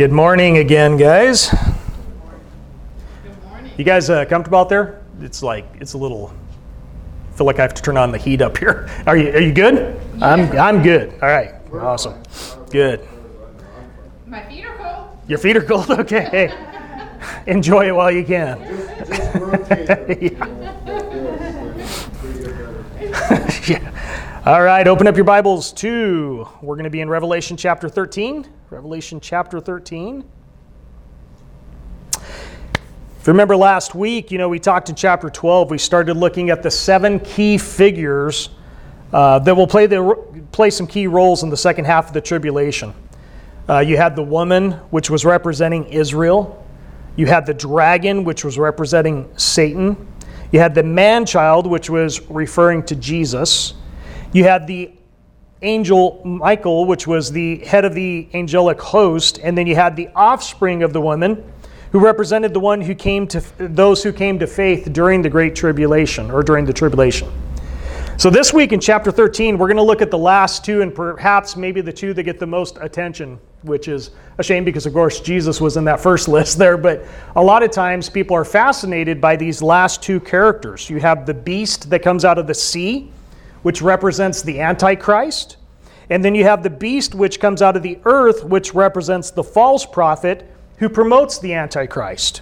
Good morning again, guys. Good morning. You guys comfortable out there? It's a little. I feel like I have to turn on the heat up here. Are you good? Yeah. I'm good. All right. Awesome. Good. My feet are cold. Your feet are cold. Okay. Hey, enjoy it while you can. Yeah. Yeah. All right. Open up your Bibles to. We're going to be in Revelation chapter 13. Revelation chapter 13. If you remember last week, we talked in chapter 12, we started looking at the 7 key figures that will play some key roles in the second half of the tribulation. You had the woman, which was representing Israel. You had the dragon, which was representing Satan. You had the man-child, which was referring to Jesus. You had the angel Michael, which was the head of the angelic host, and then you had the offspring of the woman, who represented the one who came to those who came to faith during the Great Tribulation, or during the tribulation. So this week in chapter 13, we're going to look at the last two, and perhaps maybe the two that get the most attention, which is a shame because, of course, Jesus was in that first list there, but a lot of times people are fascinated by these last two characters. You have the beast that comes out of the sea, which represents the Antichrist. And then you have the beast which comes out of the earth, which represents the false prophet who promotes the Antichrist.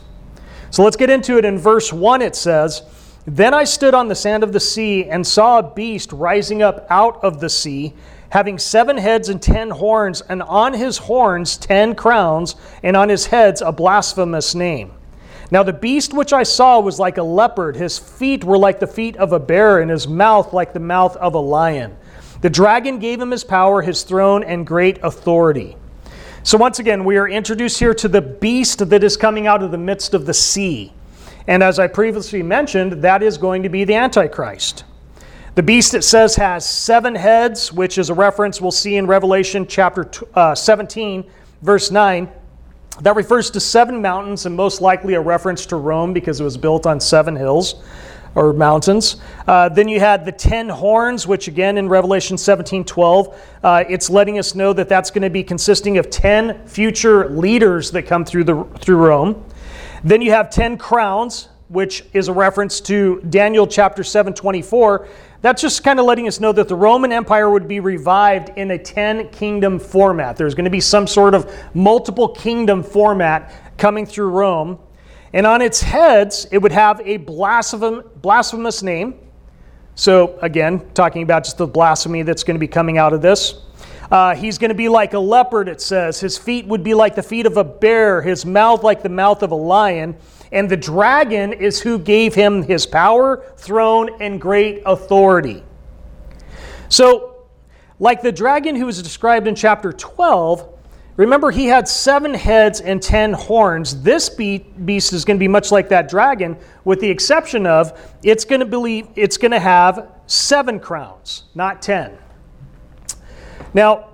So let's get into it. In verse 1 it says, "Then I stood on the sand of the sea and saw a beast rising up out of the sea, having 7 heads and 10 horns, and on his horns 10 crowns, and on his heads a blasphemous name. Now the beast which I saw was like a leopard. His feet were like the feet of a bear, and his mouth like the mouth of a lion. The dragon gave him his power, his throne, and great authority." So once again, we are introduced here to the beast that is coming out of the midst of the sea. And as I previously mentioned, that is going to be the Antichrist. The beast, it says, has 7 heads, which is a reference we'll see in Revelation chapter 17, verse 9. That refers to 7 mountains, and most likely a reference to Rome because it was built on 7 hills or mountains. Then you had the 10 horns, which again in Revelation 17:12, it's letting us know that that's going to be consisting of 10 future leaders that come through Rome. Then you have 10 crowns, which is a reference to Daniel chapter 7:24. That's just kind of letting us know that the Roman Empire would be revived in a 10-kingdom format. There's going to be some sort of multiple kingdom format coming through Rome. And on its heads, it would have a blasphemous name. So again, talking about just the blasphemy that's going to be coming out of this. He's going to be like a leopard, it says. His feet would be like the feet of a bear, his mouth like the mouth of a lion. And the dragon is who gave him his power, throne, and great authority. So, like the dragon who was described in chapter 12, remember he had 7 heads and 10 horns. This beast is going to be much like that dragon, with the exception of it's going to have 7 crowns, not 10. Now,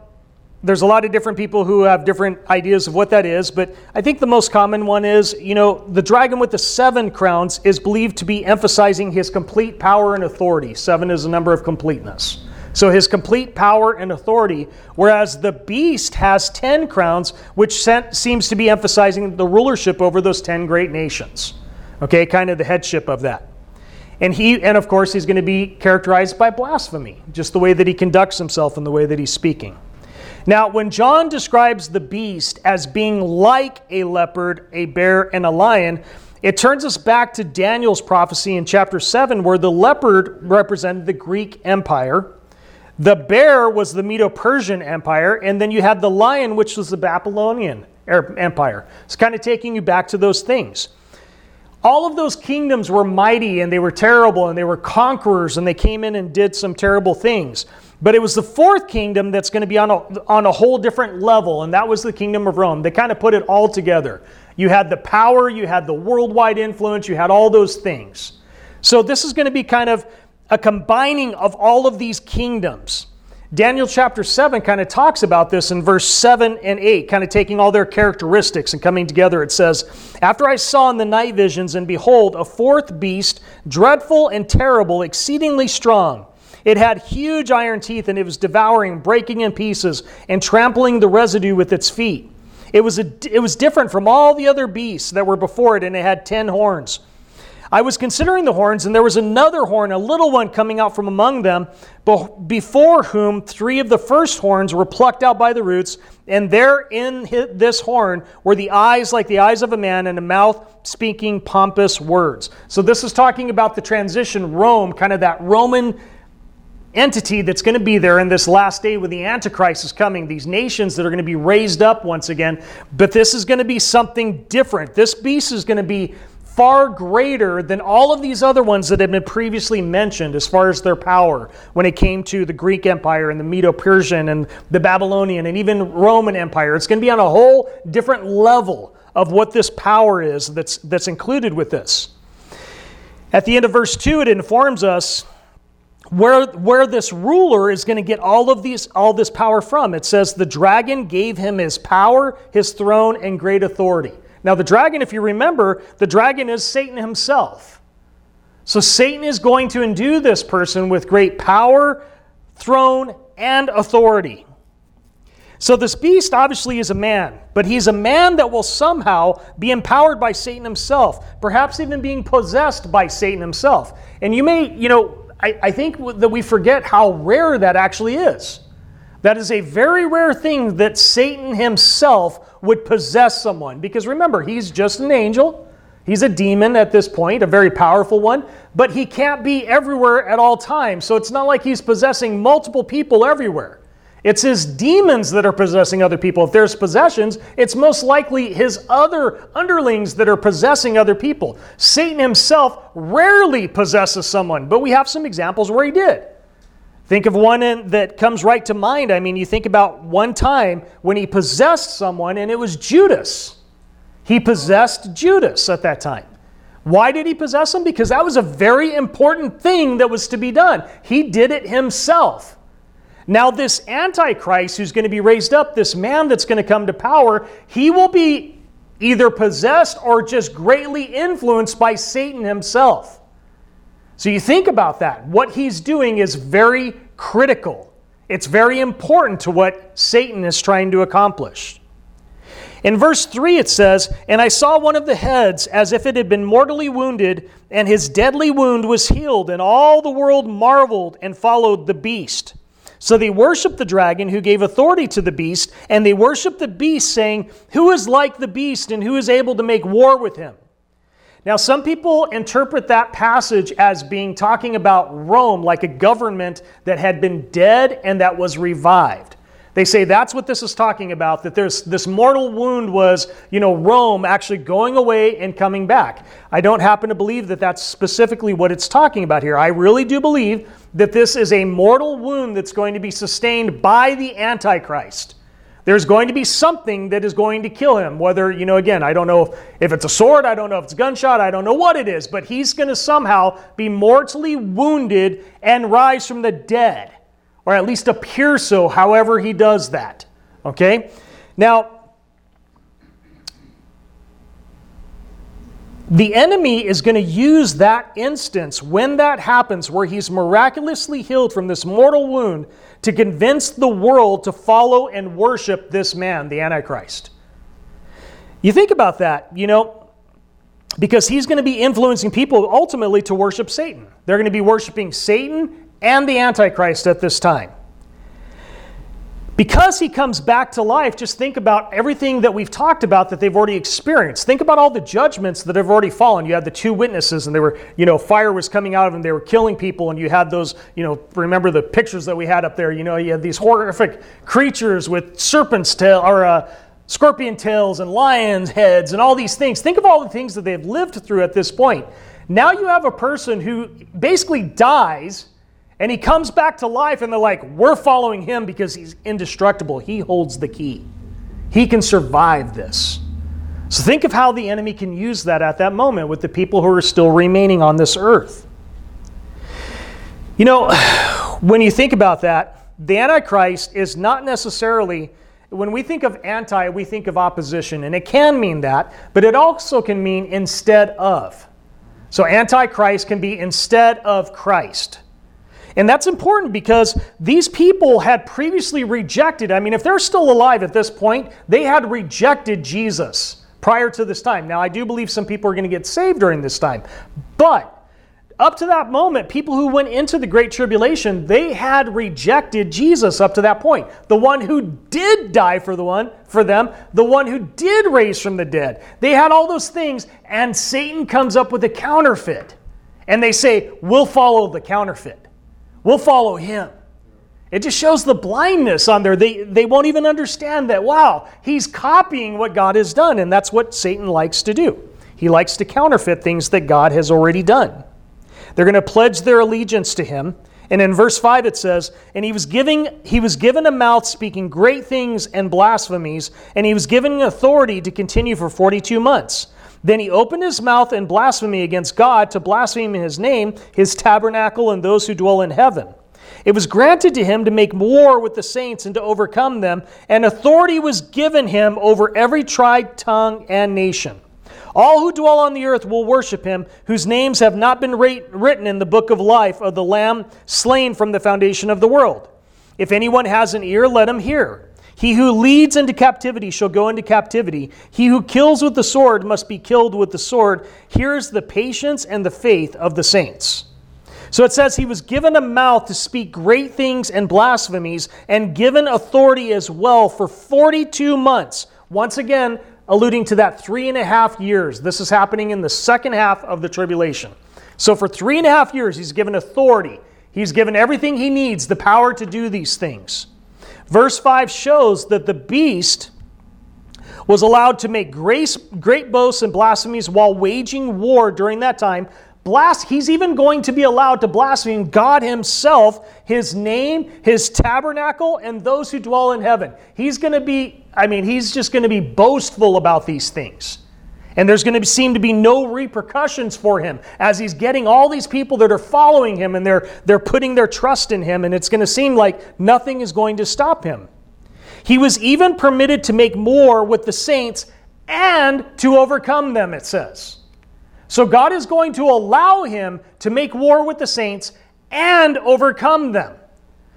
there's a lot of different people who have different ideas of what that is, but I think the most common one is, the dragon with the 7 crowns is believed to be emphasizing his complete power and authority. 7 is a number of completeness. So his complete power and authority, whereas the beast has 10 crowns, which seems to be emphasizing the rulership over those 10 great nations. Okay, kind of the headship of that. And of course, he's going to be characterized by blasphemy, just the way that he conducts himself and the way that he's speaking. Now, when John describes the beast as being like a leopard, a bear, and a lion, it turns us back to Daniel's prophecy in chapter 7, where the leopard represented the Greek Empire, the bear was the Medo-Persian Empire, and then you had the lion, which was the Babylonian Empire. It's kind of taking you back to those things. All of those kingdoms were mighty, and they were terrible, and they were conquerors, and they came in and did some terrible things. But it was the 4th kingdom that's going to be on a whole different level, and that was the kingdom of Rome. They kind of put it all together. You had the power, you had the worldwide influence, you had all those things. So this is going to be kind of a combining of all of these kingdoms. Daniel chapter 7 kind of talks about this in verse 7 and 8, kind of taking all their characteristics and coming together. It says, "After I saw in the night visions, and behold, a 4th beast, dreadful and terrible, exceedingly strong. It had huge iron teeth, and it was devouring, breaking in pieces, and trampling the residue with its feet. It was different from all the other beasts that were before it, and it had 10 horns. I was considering the horns, and there was another horn, a little one, coming out from among them, before whom 3 of the first horns were plucked out by the roots, and there in this horn were the eyes like the eyes of a man, and a mouth speaking pompous words. So this is talking about the transition, Rome, kind of that Roman entity that's going to be there in this last day when the Antichrist is coming, these nations that are going to be raised up once again. But this is going to be something different. This beast is going to be far greater than all of these other ones that had been previously mentioned as far as their power when it came to the Greek Empire and the Medo-Persian and the Babylonian and even Roman Empire. It's going to be on a whole different level of what this power is that's included with this. At the end of verse 2, it informs us where this ruler is going to get all this power from. It says, the dragon gave him his power, his throne, and great authority. Now the dragon, if you remember, the dragon is Satan himself. So Satan is going to endue this person with great power, throne, and authority. So this beast obviously is a man, but he's a man that will somehow be empowered by Satan himself, perhaps even being possessed by Satan himself. And you may, I think that we forget how rare that actually is. That is a very rare thing that Satan himself would possess someone. Because remember, he's just an angel. He's a demon at this point, a very powerful one. But he can't be everywhere at all times. So it's not like he's possessing multiple people everywhere. It's his demons that are possessing other people. If there's possessions, it's most likely his other underlings that are possessing other people. Satan himself rarely possesses someone. But we have some examples where he did. Think of one that comes right to mind. I mean, you think about one time when he possessed someone, and it was Judas. He possessed Judas at that time. Why did he possess him? Because that was a very important thing that was to be done. He did it himself. Now this Antichrist who's going to be raised up, this man that's going to come to power, he will be either possessed or just greatly influenced by Satan himself. So you think about that. What he's doing is very critical. It's very important to what Satan is trying to accomplish. In verse 3 it says, and I saw one of the heads as if it had been mortally wounded, and his deadly wound was healed, and all the world marveled and followed the beast. So they worshiped the dragon who gave authority to the beast, and they worshiped the beast, saying, who is like the beast, and who is able to make war with him? Now, some people interpret that passage as being talking about Rome, like a government that had been dead and that was revived. They say that's what this is talking about, that there's this mortal wound was, Rome actually going away and coming back. I don't happen to believe that that's specifically what it's talking about here. I really do believe that this is a mortal wound that's going to be sustained by the Antichrist. There's going to be something that is going to kill him. Whether, again, I don't know if it's a sword, I don't know if it's a gunshot, I don't know what it is, but he's going to somehow be mortally wounded and rise from the dead, or at least appear so, however he does that. Okay? Now, the enemy is going to use that instance when that happens, where he's miraculously healed from this mortal wound, to convince the world to follow and worship this man, the Antichrist. You think about that, because he's going to be influencing people ultimately to worship Satan. They're going to be worshiping Satan and the Antichrist at this time. Because he comes back to life, just think about everything that we've talked about that they've already experienced. Think about all the judgments that have already fallen. You had the 2 witnesses, and they were, fire was coming out of them. They were killing people, and you had those, remember the pictures that we had up there. You had these horrific creatures with serpent's tail or scorpion tails and lions' heads and all these things. Think of all the things that they've lived through at this point. Now you have a person who basically dies, and he comes back to life, and they're like, we're following him because he's indestructible. He holds the key. He can survive this. So think of how the enemy can use that at that moment with the people who are still remaining on this earth. When you think about that, the Antichrist is not necessarily, when we think of anti, we think of opposition. And it can mean that, but it also can mean instead of. So Antichrist can be instead of Christ. And that's important because these people had previously rejected, I mean, if they're still alive at this point, they had rejected Jesus prior to this time. Now, I do believe some people are going to get saved during this time, but up to that moment, people who went into the Great Tribulation, they had rejected Jesus up to that point. The one who did die for them, the one who did raise from the dead. They had all those things, and Satan comes up with a counterfeit. And they say, we'll follow the counterfeit. We'll follow him. It just shows the blindness on there. They won't even understand that, wow, he's copying what God has done, and that's what Satan likes to do. He likes to counterfeit things that God has already done. They're going to pledge their allegiance to him. And in verse 5 it says, and he was given a mouth speaking great things and blasphemies, and he was given authority to continue for 42 months. Then he opened his mouth in blasphemy against God to blaspheme his name, his tabernacle, and those who dwell in heaven. It was granted to him to make war with the saints and to overcome them, and authority was given him over every tribe, tongue, and nation. All who dwell on the earth will worship him, whose names have not been written in the book of life of the Lamb slain from the foundation of the world. If anyone has an ear, let him hear. He who leads into captivity shall go into captivity. He who kills with the sword must be killed with the sword. Here is the patience and the faith of the saints. So it says he was given a mouth to speak great things and blasphemies, and given authority as well for 42 months. Once again, alluding to that 3.5 years. This is happening in the second half of the tribulation. So for 3.5 years, he's given authority. He's given everything he needs, the power to do these things. Verse 5 shows that the beast was allowed to make great boasts and blasphemies while waging war during that time. He's even going to be allowed to blaspheme God himself, his name, his tabernacle, and those who dwell in heaven. He's just going to be boastful about these things. And there's going to seem to be no repercussions for him as he's getting all these people that are following him and they're putting their trust in him, and it's going to seem like nothing is going to stop him. He was even permitted to make war with the saints and to overcome them, it says. So God is going to allow him to make war with the saints and overcome them.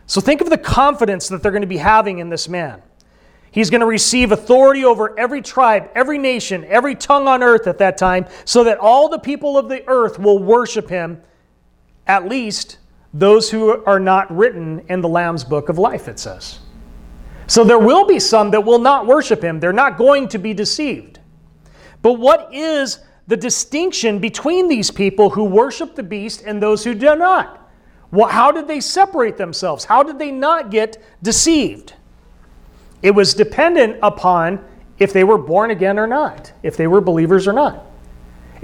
So think of the confidence that they're going to be having in this man. He's going to receive authority over every tribe, every nation, every tongue on earth at that time, so that all the people of the earth will worship him, at least those who are not written in the Lamb's book of life, it says. So there will be some that will not worship him. They're not going to be deceived. But what is the distinction between these people who worship the beast and those who do not? Well, how did they separate themselves? How did they not get deceived? It was dependent upon if they were born again or not, if they were believers or not.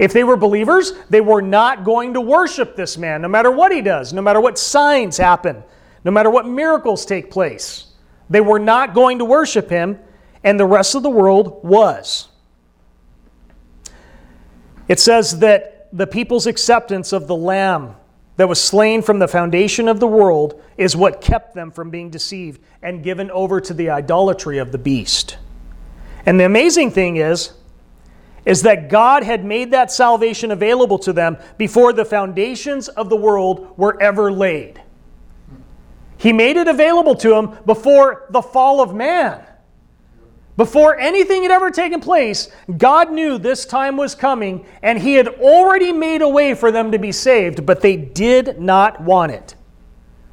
If they were believers, they were not going to worship this man, no matter what he does, no matter what signs happen, no matter what miracles take place. They were not going to worship him, and the rest of the world was. It says that the people's acceptance of the Lamb that was slain from the foundation of the world is what kept them from being deceived and given over to the idolatry of the beast. And the amazing thing is that God had made that salvation available to them before the foundations of the world were ever laid. He made it available to them before the fall of man. Before anything had ever taken place, God knew this time was coming, and he had already made a way for them to be saved, but they did not want it.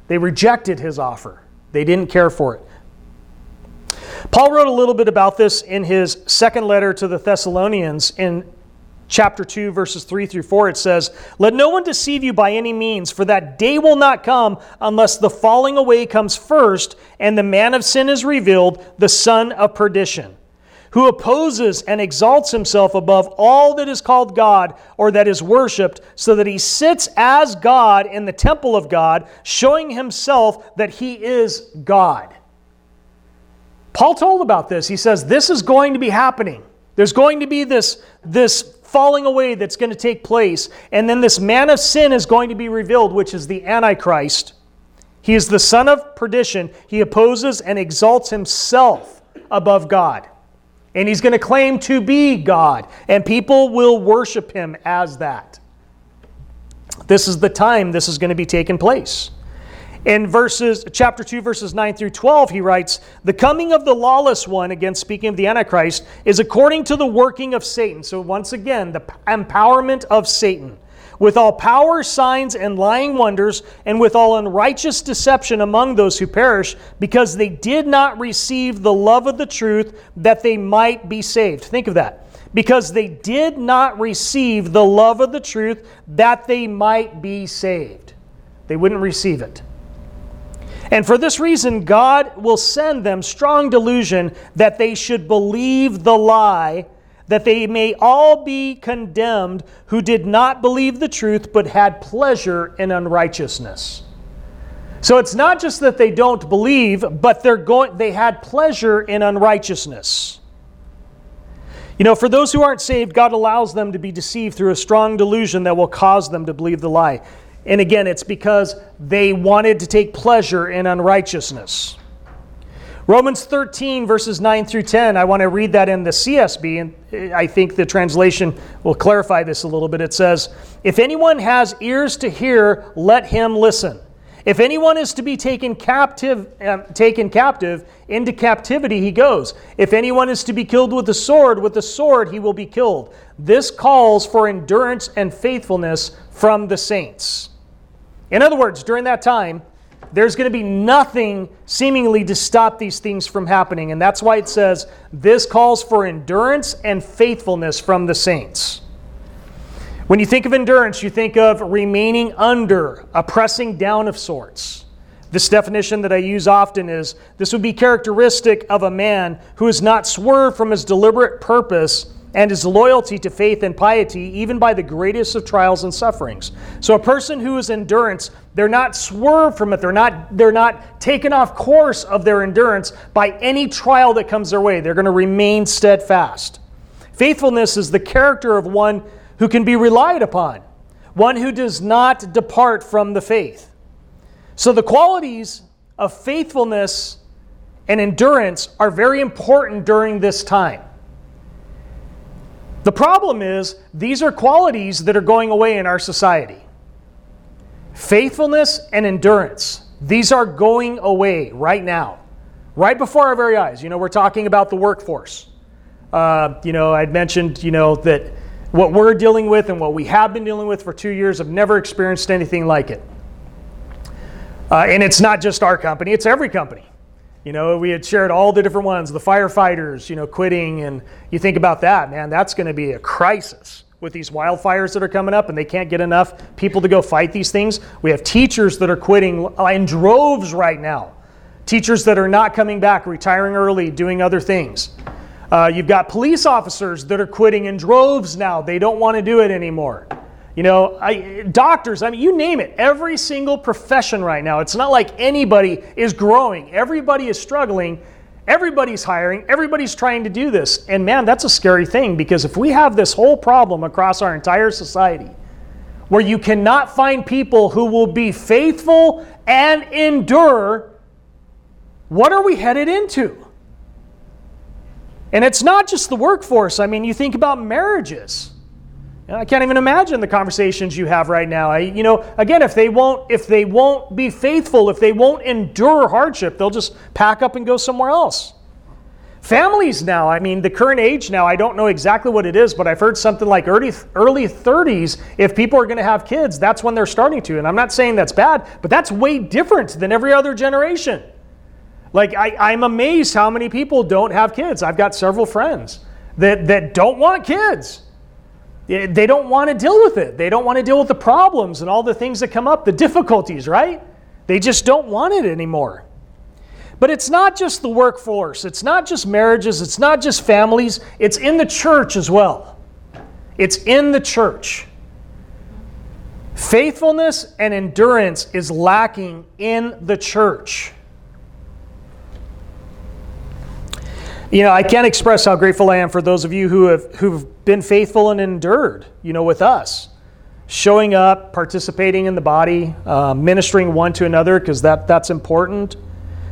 They rejected his offer. They didn't care for it. Paul wrote a little bit about this in his second letter to the Thessalonians in chapter 2, verses 3 through 4. It says, "Let no one deceive you by any means, for that day will not come unless the falling away comes first, and the man of sin is revealed, the son of perdition, who opposes and exalts himself above all that is called God or that is worshipped, so that he sits as God in the temple of God, showing himself that he is God." Paul told about this. He says, this is going to be happening. There's going to be this falling away that's going to take place. And then this man of sin is going to be revealed, which is the Antichrist. He is the son of perdition. He opposes and exalts himself above God. And he's going to claim to be God. And people will worship him as that. This is the time this is going to be taking place. In chapter 2, verses 9 through 12, he writes, "The coming of the lawless one," again speaking of the Antichrist, "is according to the working of Satan." So once again, the empowerment of Satan. "With all power, signs, and lying wonders, and with all unrighteous deception among those who perish, because they did not receive the love of the truth that they might be saved." Think of that. Because they did not receive the love of the truth that they might be saved. They wouldn't receive it. "And for this reason, God will send them strong delusion that they should believe the lie, that they may all be condemned who did not believe the truth but had pleasure in unrighteousness." So it's not just that they don't believe, but they had pleasure in unrighteousness. You know, for those who aren't saved, God allows them to be deceived through a strong delusion that will cause them to believe the lie. And again, it's because they wanted to take pleasure in unrighteousness. Romans 13, verses 9 through 10, I want to read that in the CSB, and I think the translation will clarify this a little bit. It says, "If anyone has ears to hear, let him listen. If anyone is to be taken captive, into captivity he goes. If anyone is to be killed with the sword he will be killed. This calls for endurance and faithfulness from the saints." In other words, during that time, there's going to be nothing seemingly to stop these things from happening. And that's why it says, this calls for endurance and faithfulness from the saints. When you think of endurance, you think of remaining under, a pressing down of sorts. This definition that I use often is, this would be characteristic of a man who is not swerved from his deliberate purpose and his loyalty to faith and piety, even by the greatest of trials and sufferings. So a person who is endurance, they're not swerved from it. They're not taken off course of their endurance by any trial that comes their way. They're going to remain steadfast. Faithfulness is the character of one who can be relied upon, one who does not depart from the faith. So the qualities of faithfulness and endurance are very important during this time. The problem is, these are qualities that are going away in our society. Faithfulness and endurance. These are going away right now, right before our very eyes. You know, we're talking about the workforce. I'd mentioned, that what we're dealing with and what we have been dealing with for 2 years, I've never experienced anything like it. And it's not just our company, it's every company. We had shared all the different ones, the firefighters, quitting, and you think about that, man, that's going to be a crisis with these wildfires that are coming up, and they can't get enough people to go fight these things. We have teachers that are quitting in droves right now, teachers that are not coming back, retiring early, doing other things. You've got police officers that are quitting in droves now. They don't want to do it anymore. Doctors, you name it. Every single profession right now. It's not like anybody is growing. Everybody is struggling. Everybody's hiring. Everybody's trying to do this. And man, that's a scary thing, because if we have this whole problem across our entire society where you cannot find people who will be faithful and endure, what are we headed into? And it's not just the workforce. You think about marriages. I can't even imagine the conversations you have right now. Again, if they won't be faithful, if they won't endure hardship, they'll just pack up and go somewhere else. Families now, the current age now, I don't know exactly what it is, but I've heard something like early 30s, if people are going to have kids, that's when they're starting to. And I'm not saying that's bad, but that's way different than every other generation. I'm amazed how many people don't have kids. I've got several friends that don't want kids. They don't want to deal with it. They don't want to deal with the problems and all the things that come up, the difficulties, right? They just don't want it anymore. But it's not just the workforce. It's not just marriages. It's not just families. It's in the church as well. It's in the church. Faithfulness and endurance is lacking in the church. I can't express how grateful I am for those of you who've been faithful and endured, with us. Showing up, participating in the body, ministering one to another, because that's important.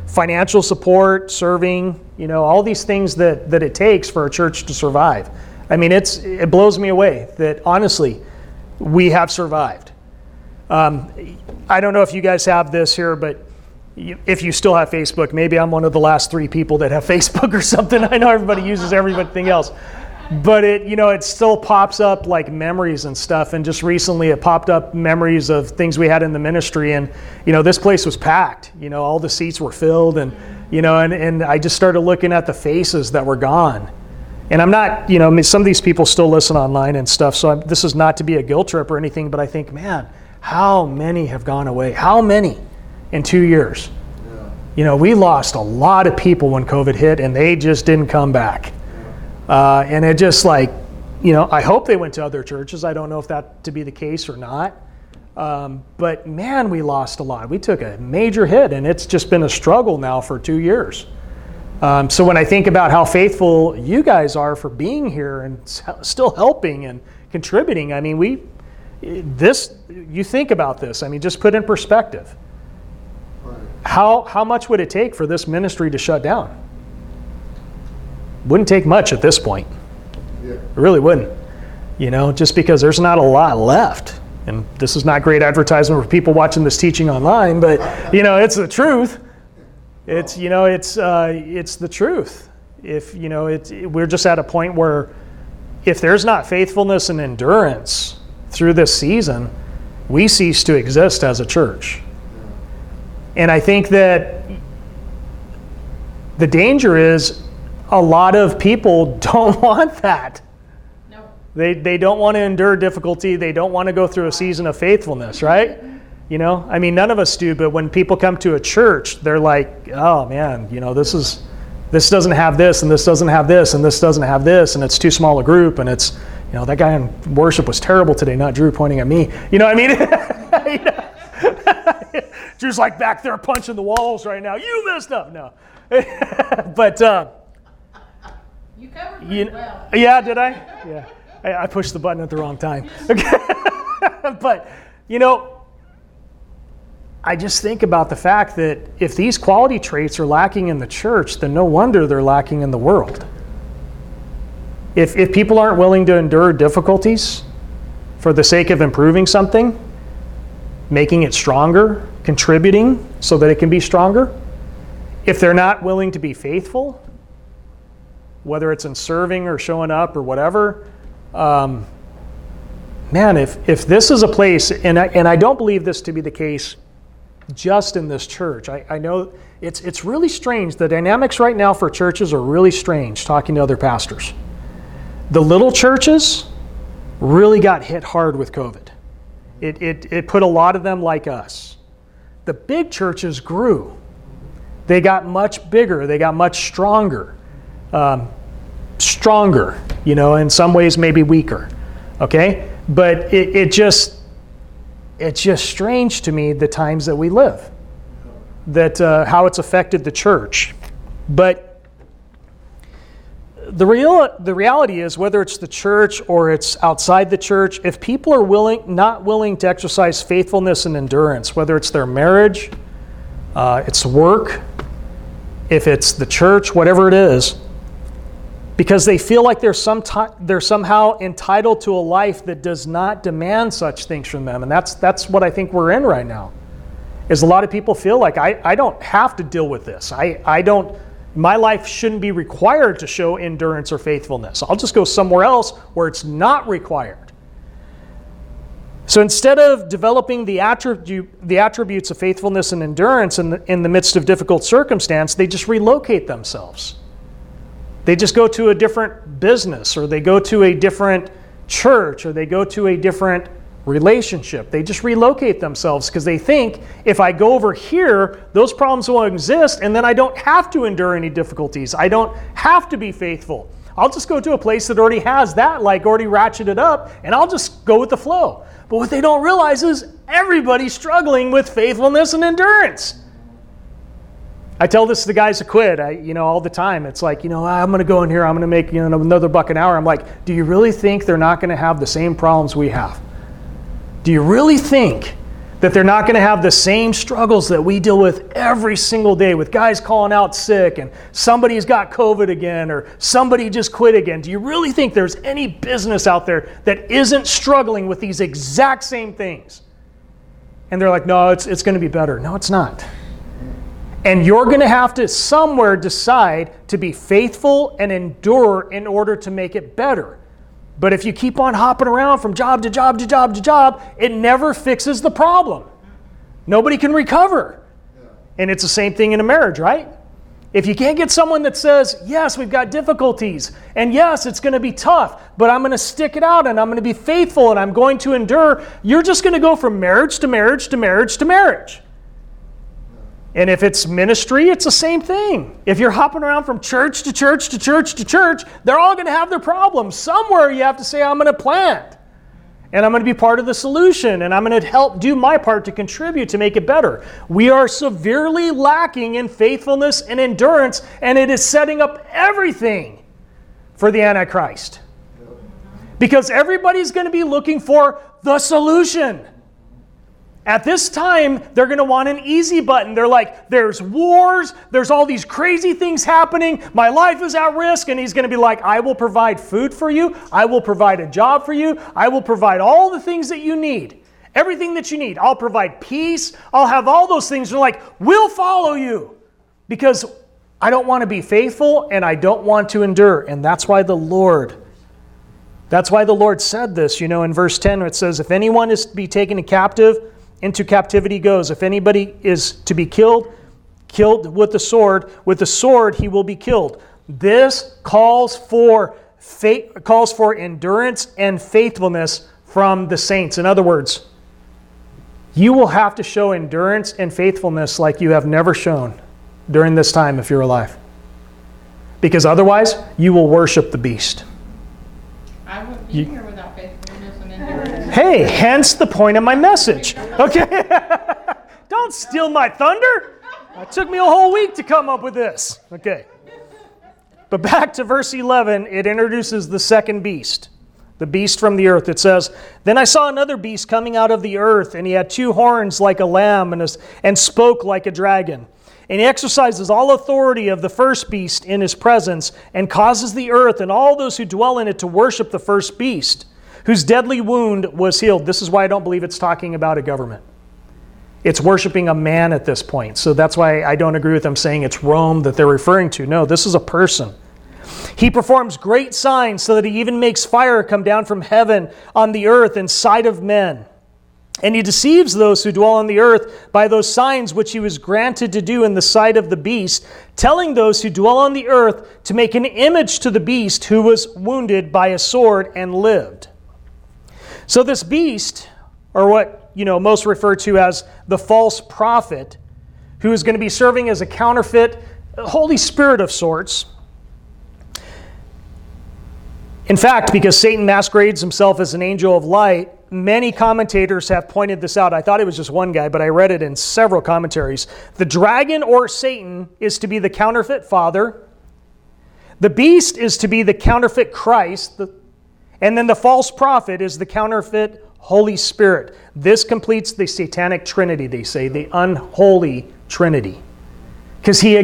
Financial support, serving, all these things that it takes for a church to survive. It blows me away that honestly, we have survived. I don't know if you guys have this here, but if you still have Facebook, maybe I'm one of the last three people that have Facebook or something. I know everybody uses everything else. But it, you know, it still pops up like memories and stuff. And just recently it popped up memories of things we had in the ministry. And, you know, this place was packed. You know, all the seats were filled. And, you know, and I just started looking at the faces that were gone. And I'm not, you know, I mean, some of these people still listen online and stuff. So this is not to be a guilt trip or anything. But I think, man, how many have gone away? How many in 2 years? Yeah. You know, we lost a lot of people when COVID hit, and they just didn't come back. And it just like, you know, I hope they went to other churches. I don't know if that to be the case or not. But man, we lost a lot. We took a major hit, and it's just been a struggle now for 2 years. So when I think about how faithful you guys are for being here and still helping and contributing, I mean, you think about this. I mean, just put in perspective. How much would it take for this ministry to shut down? Wouldn't take much at this point. Yeah. It really wouldn't. You know, just because there's not a lot left. And this is not great advertisement for people watching this teaching online, but you know, it's the truth. It's, you know, it's the truth. If, you know, we're just at a point where if there's not faithfulness and endurance through this season, we cease to exist as a church. And I think that the danger is a lot of people don't want that. No. They don't want to endure difficulty. They don't want to go through a season of faithfulness, right? You know, I mean, none of us do, but when people come to a church, they're like, oh man, you know, this doesn't have this, and this doesn't have this, and this doesn't have this, and it's too small a group, and it's, you know, that guy in worship was terrible today, not Drew pointing at me. You know what I mean? You know? Drew's like back there punching the walls right now. You messed up. No. But you covered pretty well. Yeah, did I? Yeah. I pushed the button at the wrong time. Okay. But, you know, I just think about the fact that if these quality traits are lacking in the church, then no wonder they're lacking in the world. If people aren't willing to endure difficulties for the sake of improving something, making it stronger, contributing so that it can be stronger. If they're not willing to be faithful, whether it's in serving or showing up or whatever, man, if this is a place, and I don't believe this to be the case just in this church. I know it's really strange. The dynamics right now for churches are really strange, talking to other pastors. The little churches really got hit hard with COVID. It put a lot of them like us. The big churches grew. They got much bigger. They got much stronger. Stronger, you know, in some ways maybe weaker. Okay? But it's just strange to me the times that we live, that how it's affected the church. But the reality is, whether it's the church or it's outside the church, if people are not willing to exercise faithfulness and endurance, whether it's their marriage, it's work, if it's the church, whatever it is, because they feel like they're somehow entitled to a life that does not demand such things from them. And that's what I think we're in right now, is a lot of people feel like, I don't have to deal with this. My life shouldn't be required to show endurance or faithfulness. I'll just go somewhere else where it's not required. So instead of developing the attributes of faithfulness and endurance in the midst of difficult circumstance, they just relocate themselves. They just go to a different business, or they go to a different church, or they go to a different relationship. They just relocate themselves because they think, if I go over here, those problems won't exist, and then I don't have to endure any difficulties. I don't have to be faithful. I'll just go to a place that already has that, like already ratcheted up, and I'll just go with the flow. But what they don't realize is everybody's struggling with faithfulness and endurance. I tell this to the guys that quit, you know, all the time. It's like, you know, I'm going to go in here, I'm going to make, you know, another buck an hour. I'm like, do you really think they're not going to have the same problems we have? Do you really think that they're not going to have the same struggles that we deal with every single day, with guys calling out sick and somebody's got COVID again or somebody just quit again? Do you really think there's any business out there that isn't struggling with these exact same things? And they're like, no, it's going to be better. No, it's not. And you're going to have to somewhere decide to be faithful and endure in order to make it better. But if you keep on hopping around from job to job to job to job, it never fixes the problem. Nobody can recover. And it's the same thing in a marriage, right? If you can't get someone that says, yes, we've got difficulties, and yes, it's going to be tough, but I'm going to stick it out, and I'm going to be faithful, and I'm going to endure, you're just going to go from marriage to marriage to marriage to marriage. And if it's ministry, it's the same thing. If you're hopping around from church to church to church to church, they're all going to have their problems. Somewhere you have to say, I'm going to plant, and I'm going to be part of the solution, and I'm going to help do my part to contribute to make it better. We are severely lacking in faithfulness and endurance, and it is setting up everything for the Antichrist. Because everybody's going to be looking for the solution. At this time, they're going to want an easy button. They're like, there's wars, there's all these crazy things happening, my life is at risk, and he's going to be like, I will provide food for you, I will provide a job for you, I will provide all the things that you need, everything that you need. I'll provide peace, I'll have all those things. They're like, we'll follow you, because I don't want to be faithful, and I don't want to endure. And that's why the Lord said this, in verse 10, it says, if anyone is to be taken captive, into captivity goes. If anybody is to be killed with the sword he will be killed. This calls for faith, calls for endurance and faithfulness from the saints. In other words, you will have to show endurance and faithfulness like you have never shown during this time if you're alive. Because otherwise, you will worship the beast. I wouldn't be here without faithfulness and endurance. Hey, hence the point of my message. Okay? Don't steal my thunder. It took me a whole week to come up with this. Okay. But back to verse 11, it introduces the second beast, the beast from the earth. It says, then I saw another beast coming out of the earth, and he had two horns like a lamb and spoke like a dragon. And he exercises all authority of the first beast in his presence and causes the earth and all those who dwell in it to worship the first beast, whose deadly wound was healed. This is why I don't believe it's talking about a government. It's worshiping a man at this point. So that's why I don't agree with them saying it's Rome that they're referring to. No, this is a person. He performs great signs so that he even makes fire come down from heaven on the earth in sight of men. And he deceives those who dwell on the earth by those signs which he was granted to do in the sight of the beast, telling those who dwell on the earth to make an image to the beast who was wounded by a sword and lived. So this beast, or what most refer to as the false prophet, who is going to be serving as a counterfeit Holy Spirit of sorts. In fact, because Satan masquerades himself as an angel of light, many commentators have pointed this out. I thought it was just one guy, but I read it in several commentaries. The dragon or Satan is to be the counterfeit father. The beast is to be the counterfeit Christ, and then the false prophet is the counterfeit Holy Spirit. This completes the satanic trinity, they say, the unholy trinity. Because he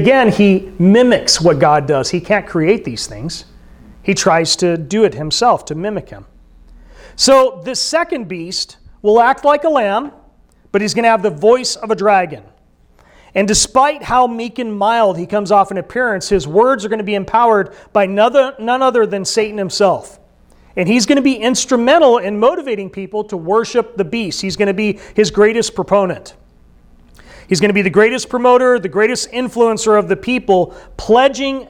mimics what God does. He can't create these things. He tries to do it himself, to mimic him. So this second beast will act like a lamb, but he's going to have the voice of a dragon. And despite how meek and mild he comes off in appearance, his words are going to be empowered by none other than Satan himself. And he's going to be instrumental in motivating people to worship the beast. He's going to be his greatest proponent. He's going to be the greatest promoter, the greatest influencer of the people,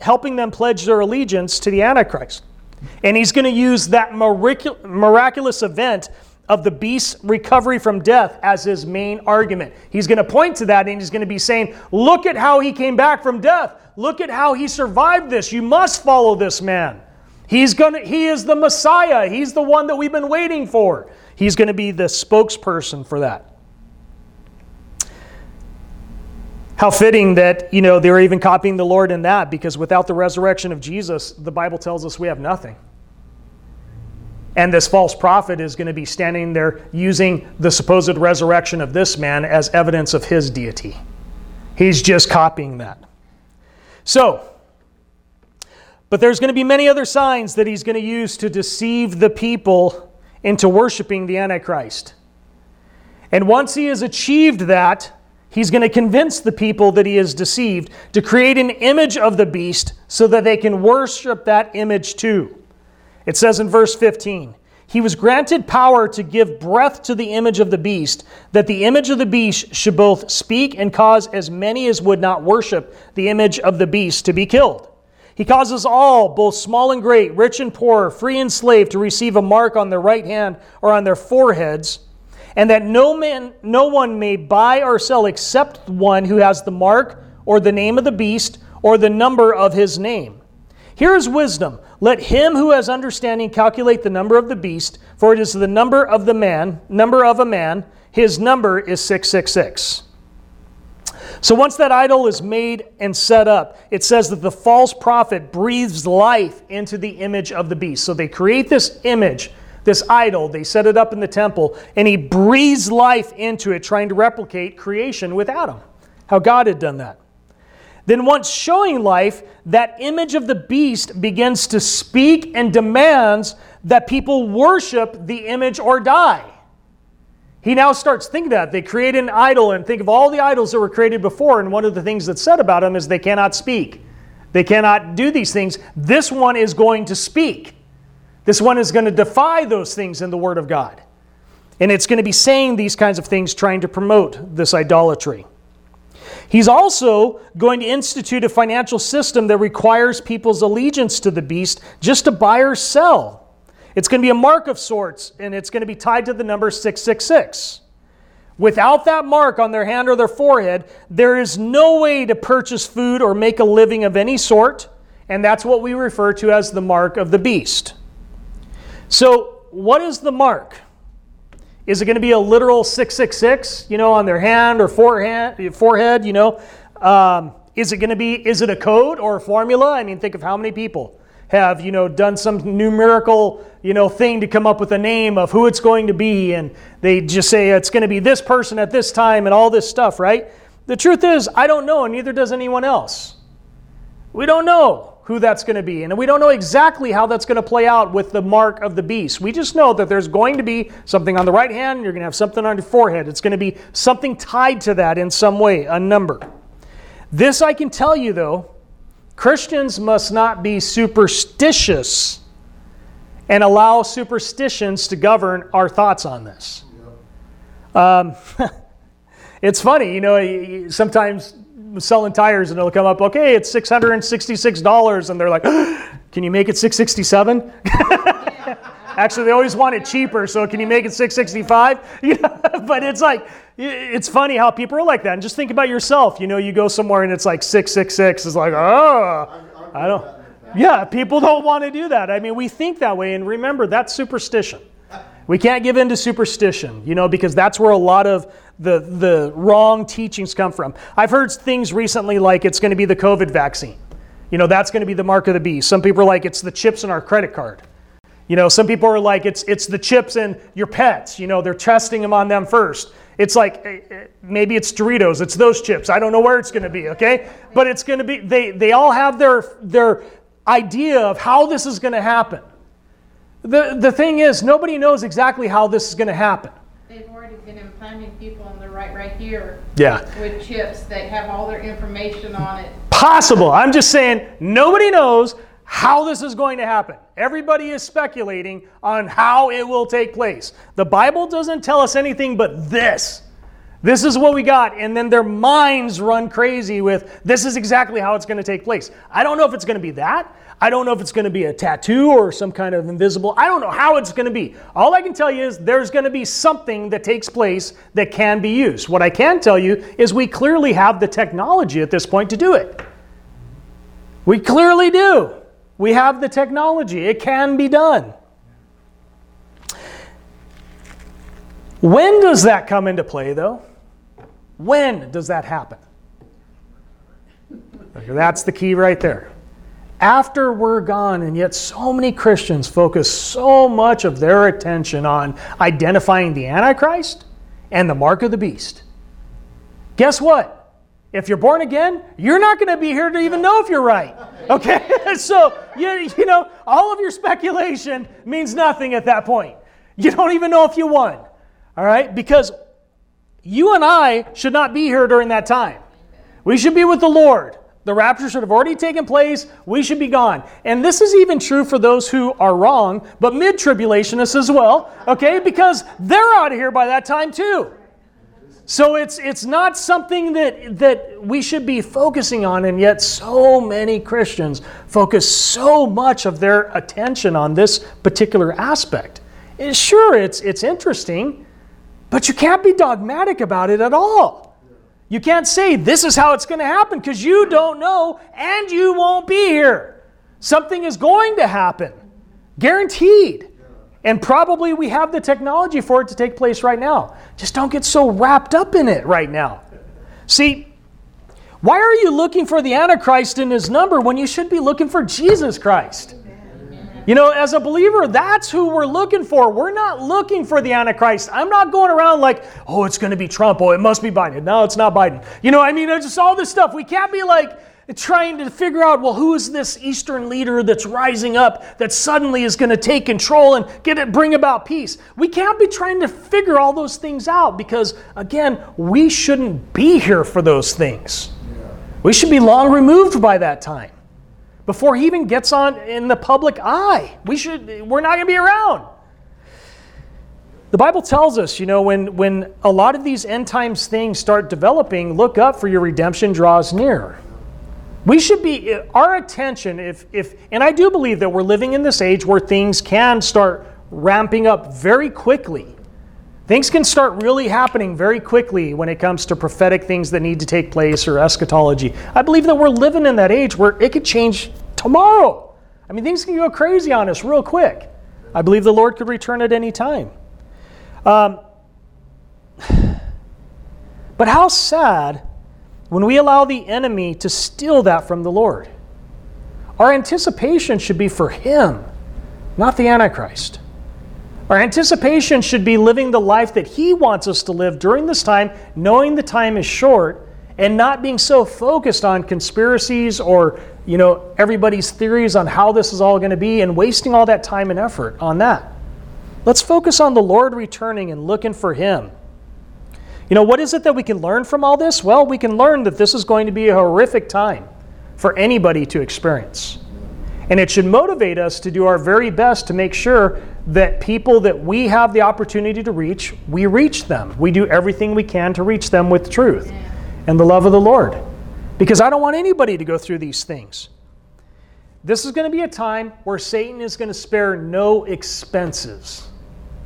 helping them pledge their allegiance to the Antichrist. And he's going to use that miraculous event of the beast's recovery from death as his main argument. He's going to point to that, and he's going to be saying, look at how he came back from death. Look at how he survived this. You must follow this man. He is the Messiah. He's the one that we've been waiting for. He's going to be the spokesperson for that. How fitting that, they're even copying the Lord in that, because without the resurrection of Jesus, the Bible tells us we have nothing. And this false prophet is going to be standing there using the supposed resurrection of this man as evidence of his deity. He's just copying that. But there's going to be many other signs that he's going to use to deceive the people into worshiping the Antichrist. And once he has achieved that, he's going to convince the people that he is deceived to create an image of the beast so that they can worship that image too. It says in verse 15, he was granted power to give breath to the image of the beast, that the image of the beast should both speak and cause as many as would not worship the image of the beast to be killed. He causes all, both small and great, rich and poor, free and slave, to receive a mark on their right hand or on their foreheads, and that no one may buy or sell except one who has the mark or the name of the beast or the number of his name. Here is wisdom. Let him who has understanding calculate the number of the beast, for it is the number of the man, number of a man. His number is 666. So once that idol is made and set up, it says that the false prophet breathes life into the image of the beast. So they create this image, this idol, they set it up in the temple, and he breathes life into it, trying to replicate creation with Adam, how God had done that. Then once showing life, that image of the beast begins to speak and demands that people worship the image or die. He now starts thinking that. They create an idol and think of all the idols that were created before, and one of the things that's said about them is they cannot speak. They cannot do these things. This one is going to speak. This one is going to defy those things in the Word of God. And it's going to be saying these kinds of things, trying to promote this idolatry. He's also going to institute a financial system that requires people's allegiance to the beast just to buy or sell. It's going to be a mark of sorts, and it's going to be tied to the number 666. Without that mark on their hand or their forehead, there is no way to purchase food or make a living of any sort, and that's what we refer to as the mark of the beast. So what is the mark? Is it going to be a literal 666, on their hand or forehead, Is it a code or a formula? I mean, think of how many people have, done some numerical, thing to come up with a name of who it's going to be, and they just say it's going to be this person at this time and all this stuff, right? The truth is, I don't know, and neither does anyone else. We don't know who that's going to be. And we don't know exactly how that's going to play out with the mark of the beast. We just know that there's going to be something on the right hand, and you're going to have something on your forehead. It's going to be something tied to that in some way, a number. This I can tell you though, Christians must not be superstitious and allow superstitions to govern our thoughts on this. It's funny, sometimes selling tires and it'll come up, okay, it's $666, and they're like, can you make it $667? Actually, they always want it cheaper, so can you make it $665? But it's like, it's funny how people are like that. And just think about yourself, you go somewhere and it's like 666, it's like, oh, I don't. Yeah, people don't want to do that. I mean, we think that way, and remember, that's superstition. We can't give in to superstition, because that's where a lot of the wrong teachings come from. I've heard things recently like it's going to be the COVID vaccine. That's going to be the mark of the beast. Some people are like, it's the chips in our credit card. Some people are like, it's the chips in your pets. They're testing them on them first. It's like, maybe it's Doritos. It's those chips. I don't know where it's going to be, okay? But it's going to be, they all have their idea of how this is going to happen. The thing is, nobody knows exactly how this is going to happen. They've already been implanting people on the right here. Yeah. With chips that have all their information on it. Possible. I'm just saying, nobody knows how this is going to happen. Everybody is speculating on how it will take place. The Bible doesn't tell us anything but this. This is what we got. And then their minds run crazy with, this is exactly how it's going to take place. I don't know if it's going to be that. I don't know if it's going to be a tattoo or some kind of invisible. I don't know how it's going to be. All I can tell you is there's going to be something that takes place that can be used. What I can tell you is we clearly have the technology at this point to do it. We clearly do. We have the technology. It can be done. When does that come into play, though? When does that happen? That's the key right there. After we're gone, and yet so many Christians focus so much of their attention on identifying the Antichrist and the mark of the beast. Guess what? If you're born again, you're not going to be here to even know if you're right. Okay? So, all of your speculation means nothing at that point. You don't even know if you won. All right? Because You and I should not be here during that time. We should be with the Lord. The rapture should have already taken place. We should be gone. And this is even true for those who are wrong, but mid-tribulationists as well, okay? Because they're out of here by that time too. So it's not something that we should be focusing on, and yet so many Christians focus so much of their attention on this particular aspect. And sure, it's interesting, but you can't be dogmatic about it at all. You can't say, this is how it's going to happen, because you don't know, and you won't be here. Something is going to happen, guaranteed. And probably we have the technology for it to take place right now. Just don't get so wrapped up in it right now. See, why are you looking for the Antichrist in his number when you should be looking for Jesus Christ? You know, as a believer, that's who we're looking for. We're not looking for the Antichrist. I'm not going around like, oh, it's going to be Trump. Oh, it must be Biden. No, it's not Biden. You know, I mean, it's just all this stuff. We can't be like trying to figure out, well, who is this Eastern leader that's rising up that suddenly is going to take control and bring about peace? We can't be trying to figure all those things out because, again, we shouldn't be here for those things. Yeah. We should be long removed by that time. Before he even gets on in the public eye, we're not going to be around. The Bible tells us, you know, when a lot of these end times things start developing, look up, for your redemption draws near. We should be, our attention, and I do believe that we're living in this age where things can start ramping up very quickly. Things can start really happening very quickly when it comes to prophetic things that need to take place or eschatology. I believe that we're living in that age where it could change tomorrow. I mean, things can go crazy on us real quick. I believe the Lord could return at any time. But how sad when we allow the enemy to steal that from the Lord. Our anticipation should be for Him, not the Antichrist. Our anticipation should be living the life that He wants us to live during this time, knowing the time is short, and not being so focused on conspiracies or, you know, everybody's theories on how this is all going to be and wasting all that time and effort on that. Let's focus on the Lord returning and looking for Him. You know, what is it that we can learn from all this? Well, we can learn that this is going to be a horrific time for anybody to experience. And it should motivate us to do our very best to make sure that people that we have the opportunity to reach, we reach them. We do everything we can to reach them with truth and the love of the Lord. Because I don't want anybody to go through these things. This is going to be a time where Satan is going to spare no expenses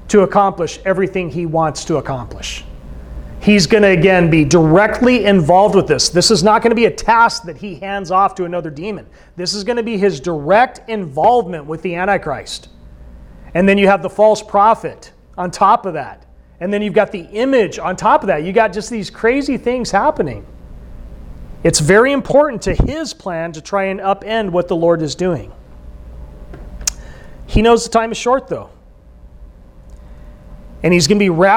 to accomplish everything he wants to accomplish. He's going to, again, be directly involved with this. This is not going to be a task that he hands off to another demon. This is going to be his direct involvement with the Antichrist. And then you have the false prophet on top of that. And then you've got the image on top of that. You got just these crazy things happening. It's very important to his plan to try and upend what the Lord is doing. He knows the time is short, though. And he's going to be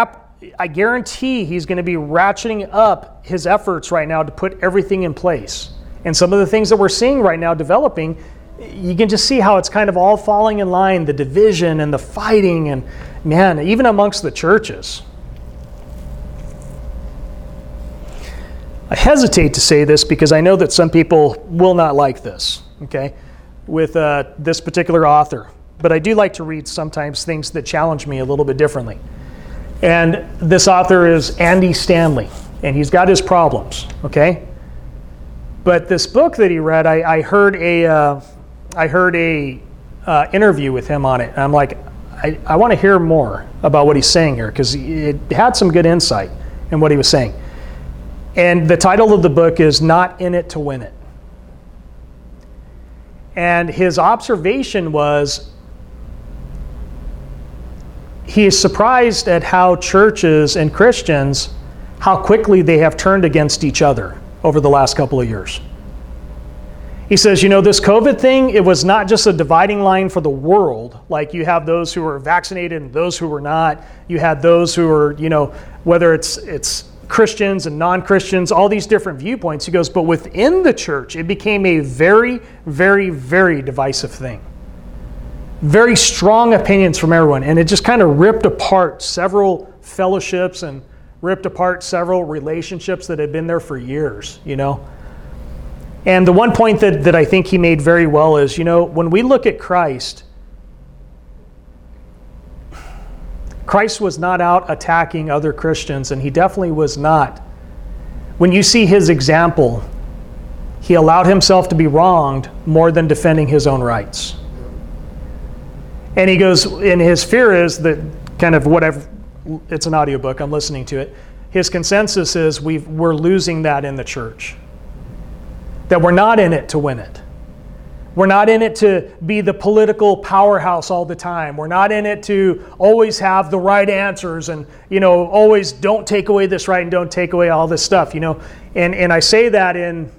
I guarantee he's going to be ratcheting up his efforts right now to put everything in place. And some of the things that we're seeing right now developing, you can just see how it's kind of all falling in line, the division and the fighting and, man, even amongst the churches. I hesitate to say this because I know that some people will not like this, okay, with this particular author. But I do like to read sometimes things that challenge me a little bit differently. And this author is Andy Stanley, and he's got his problems, okay? But this book that he read, I heard a interview with him on it. And I'm like, I want to hear more about what he's saying here, because it had some good insight in what he was saying. And the title of the book is Not In It to Win It. And his observation was, he is surprised at how churches and Christians, how quickly they have turned against each other over the last couple of years. He says, you know, this COVID thing, it was not just a dividing line for the world. Like you have those who were vaccinated and those who were not. You had those who were, you know, whether it's Christians and non-Christians, all these different viewpoints. He goes, but within the church, it became a very, very, very divisive thing. Very strong opinions from everyone, and it just kind of ripped apart several fellowships and ripped apart several relationships that had been there for years, you know. And the one point that I think he made very well is, you know, when we look at Christ, Christ was not out attacking other Christians, and he definitely was not. When you see his example, he allowed himself to be wronged more than defending his own rights. And he goes, and his fear is that kind of whatever, it's an audiobook, I'm listening to it. His consensus is we're losing that in the church. That we're not in it to win it. We're not in it to be the political powerhouse all the time. We're not in it to always have the right answers and, you know, always don't take away this right and don't take away all this stuff, you know. And I say that in, I'm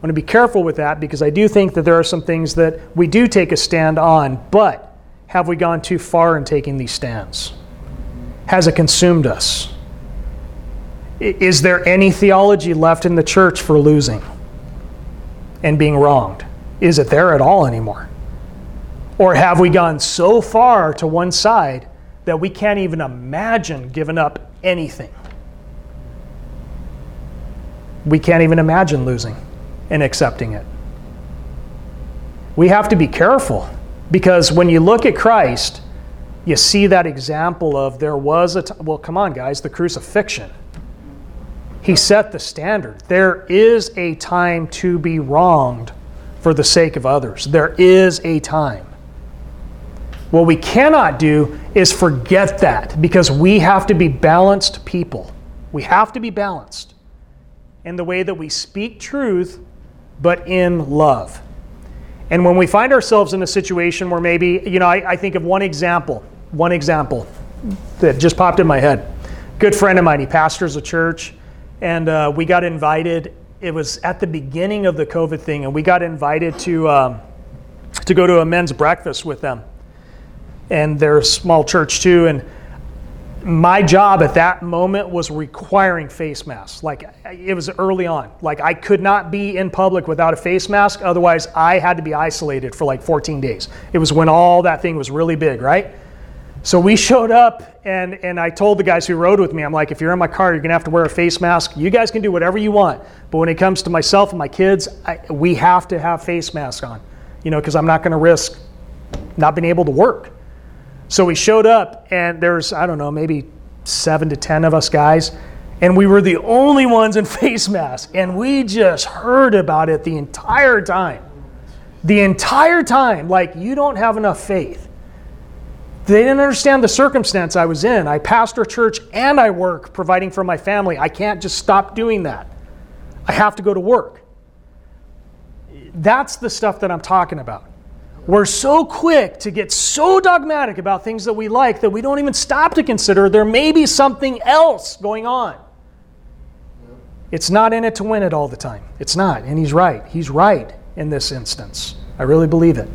going to be careful with that because I do think that there are some things that we do take a stand on, but have we gone too far in taking these stands? Has it consumed us? Is there any theology left in the church for losing and being wronged? Is it there at all anymore? Or have we gone so far to one side that we can't even imagine giving up anything? We can't even imagine losing and accepting it. We have to be careful, because when you look at Christ, you see that example of there was a time, well, come on guys, the crucifixion. He set the standard. There is a time to be wronged for the sake of others. There is a time. What we cannot do is forget that, because we have to be balanced people. We have to be balanced in the way that we speak truth, but in love. And when we find ourselves in a situation where maybe, you know, I think of one example that just popped in my head. Good friend of mine, he pastors a church, and we got invited. It was at the beginning of the COVID thing, and we got invited to go to a men's breakfast with them. And they're a small church too, and my job at that moment was requiring face masks. Like, it was early on. Like, I could not be in public without a face mask, otherwise I had to be isolated for like 14 days. It was when all that thing was really big, right? So we showed up, and I told the guys who rode with me, I'm like, if you're in my car, you're going to have to wear a face mask. You guys can do whatever you want. But when it comes to myself and my kids, we have to have face masks on, you know, because I'm not going to risk not being able to work. So we showed up, and there's, I don't know, maybe 7 to 10 of us guys, and we were the only ones in face masks. And we just heard about it the entire time. The entire time. Like, you don't have enough faith. They didn't understand the circumstance I was in. I pastor church and I work providing for my family. I can't just stop doing that. I have to go to work. That's the stuff that I'm talking about. We're so quick to get so dogmatic about things that we like that we don't even stop to consider there may be something else going on. It's not in it to win it all the time. It's not. And he's right. He's right in this instance. I really believe it.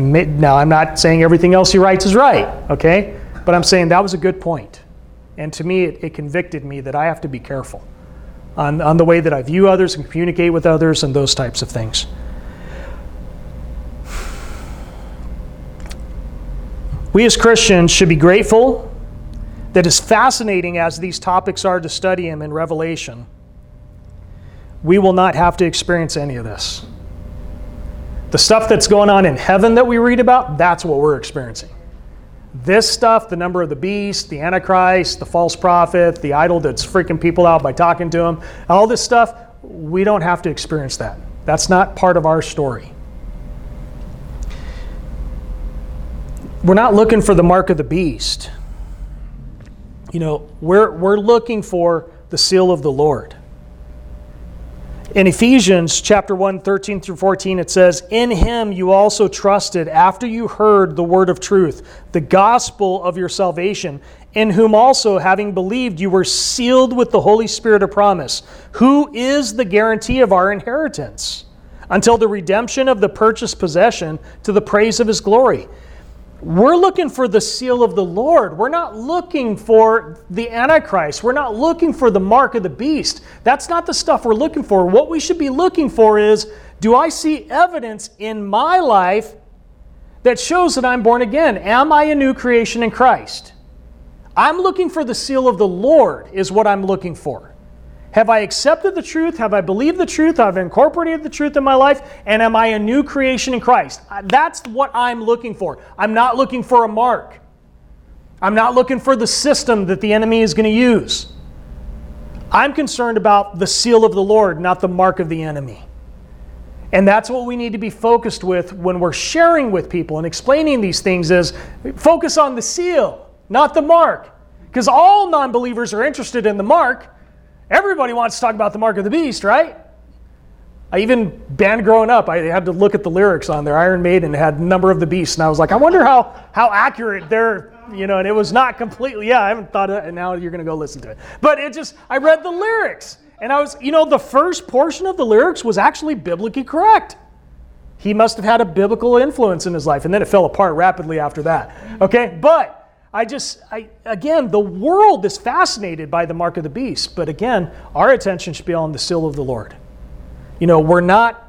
Now, I'm not saying everything else he writes is right, okay? But I'm saying that was a good point. And to me, it convicted me that I have to be careful on the way that I view others and communicate with others and those types of things. We as Christians should be grateful that, as fascinating as these topics are to study them in Revelation, we will not have to experience any of this. The stuff that's going on in heaven that we read about, that's what we're experiencing. This stuff, the number of the beast, the Antichrist, the false prophet, the idol that's freaking people out by talking to them, all this stuff, we don't have to experience that. That's not part of our story. We're not looking for the mark of the beast. You know, we're looking for the seal of the Lord. In Ephesians chapter 1, 13 through 14, it says, "In him you also trusted after you heard the word of truth, the gospel of your salvation, in whom also, having believed, you were sealed with the Holy Spirit of promise, who is the guarantee of our inheritance, until the redemption of the purchased possession to the praise of his glory." We're looking for the seal of the Lord. We're not looking for the Antichrist. We're not looking for the mark of the beast. That's not the stuff we're looking for. What we should be looking for is, do I see evidence in my life that shows that I'm born again? Am I a new creation in Christ? I'm looking for the seal of the Lord is what I'm looking for. Have I accepted the truth? Have I believed the truth? Have I incorporated the truth in my life? And am I a new creation in Christ? That's what I'm looking for. I'm not looking for a mark. I'm not looking for the system that the enemy is going to use. I'm concerned about the seal of the Lord, not the mark of the enemy. And that's what we need to be focused with when we're sharing with people and explaining these things is focus on the seal, not the mark. Because all non-believers are interested in the mark. Everybody wants to talk about the mark of the beast, right? I even banned growing up. I had to look at the lyrics on there. Iron Maiden had Number of the Beast. And I was like, I wonder how accurate they're, and it was not completely, I haven't thought of that. And now you're going to go listen to it. But I read the lyrics. And I was, the first portion of the lyrics was actually biblically correct. He must have had a biblical influence in his life. And then it fell apart rapidly after that. Okay? But again, the world is fascinated by the mark of the beast. But again, our attention should be on the seal of the Lord. We are not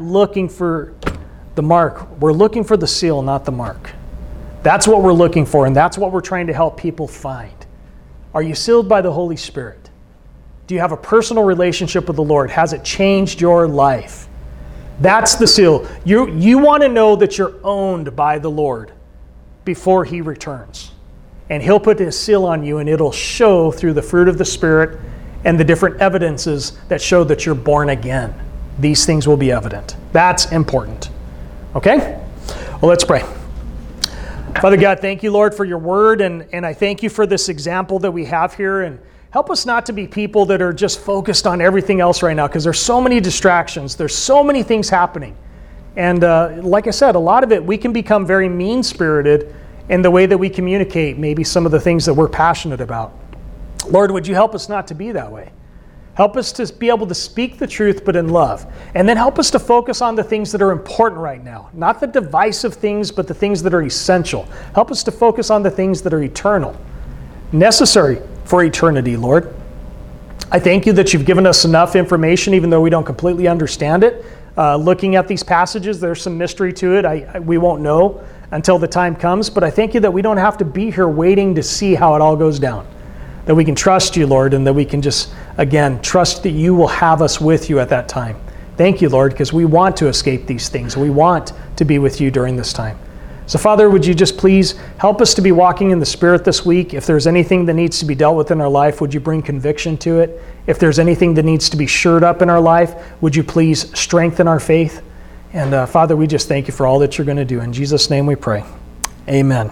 looking for the mark. We're looking for the seal, not the mark. That's what we're looking for, and that's what we're trying to help people find. Are you sealed by the Holy Spirit? Do you have a personal relationship with the Lord? Has it changed your life? That's the seal. You want to know that you're owned by the Lord before He returns. And He'll put His seal on you, and it'll show through the fruit of the Spirit and the different evidences that show that you're born again. These things will be evident. That's important. Okay? Well, let's pray. Father God, thank you, Lord, for your word, and I thank you for this example that we have here, and help us not to be people that are just focused on everything else right now, because there's so many distractions. There's so many things happening. And like I said, a lot of it, we can become very mean-spirited in the way that we communicate maybe some of the things that we're passionate about. Lord, would you help us not to be that way? Help us to be able to speak the truth, but in love. And then help us to focus on the things that are important right now. Not the divisive things, but the things that are essential. Help us to focus on the things that are eternal, necessary for eternity, Lord. I thank you that you've given us enough information, even though we don't completely understand it. Looking at these passages, there's some mystery to it. We won't know until the time comes. But I thank you that we don't have to be here waiting to see how it all goes down. That we can trust you, Lord, and that we can just, again, trust that you will have us with you at that time. Thank you, Lord, because we want to escape these things. We want to be with you during this time. So, Father, would you just please help us to be walking in the Spirit this week? If there's anything that needs to be dealt with in our life, would you bring conviction to it? If there's anything that needs to be shored up in our life, would you please strengthen our faith? And, Father, we just thank you for all that you're going to do. In Jesus' name we pray. Amen.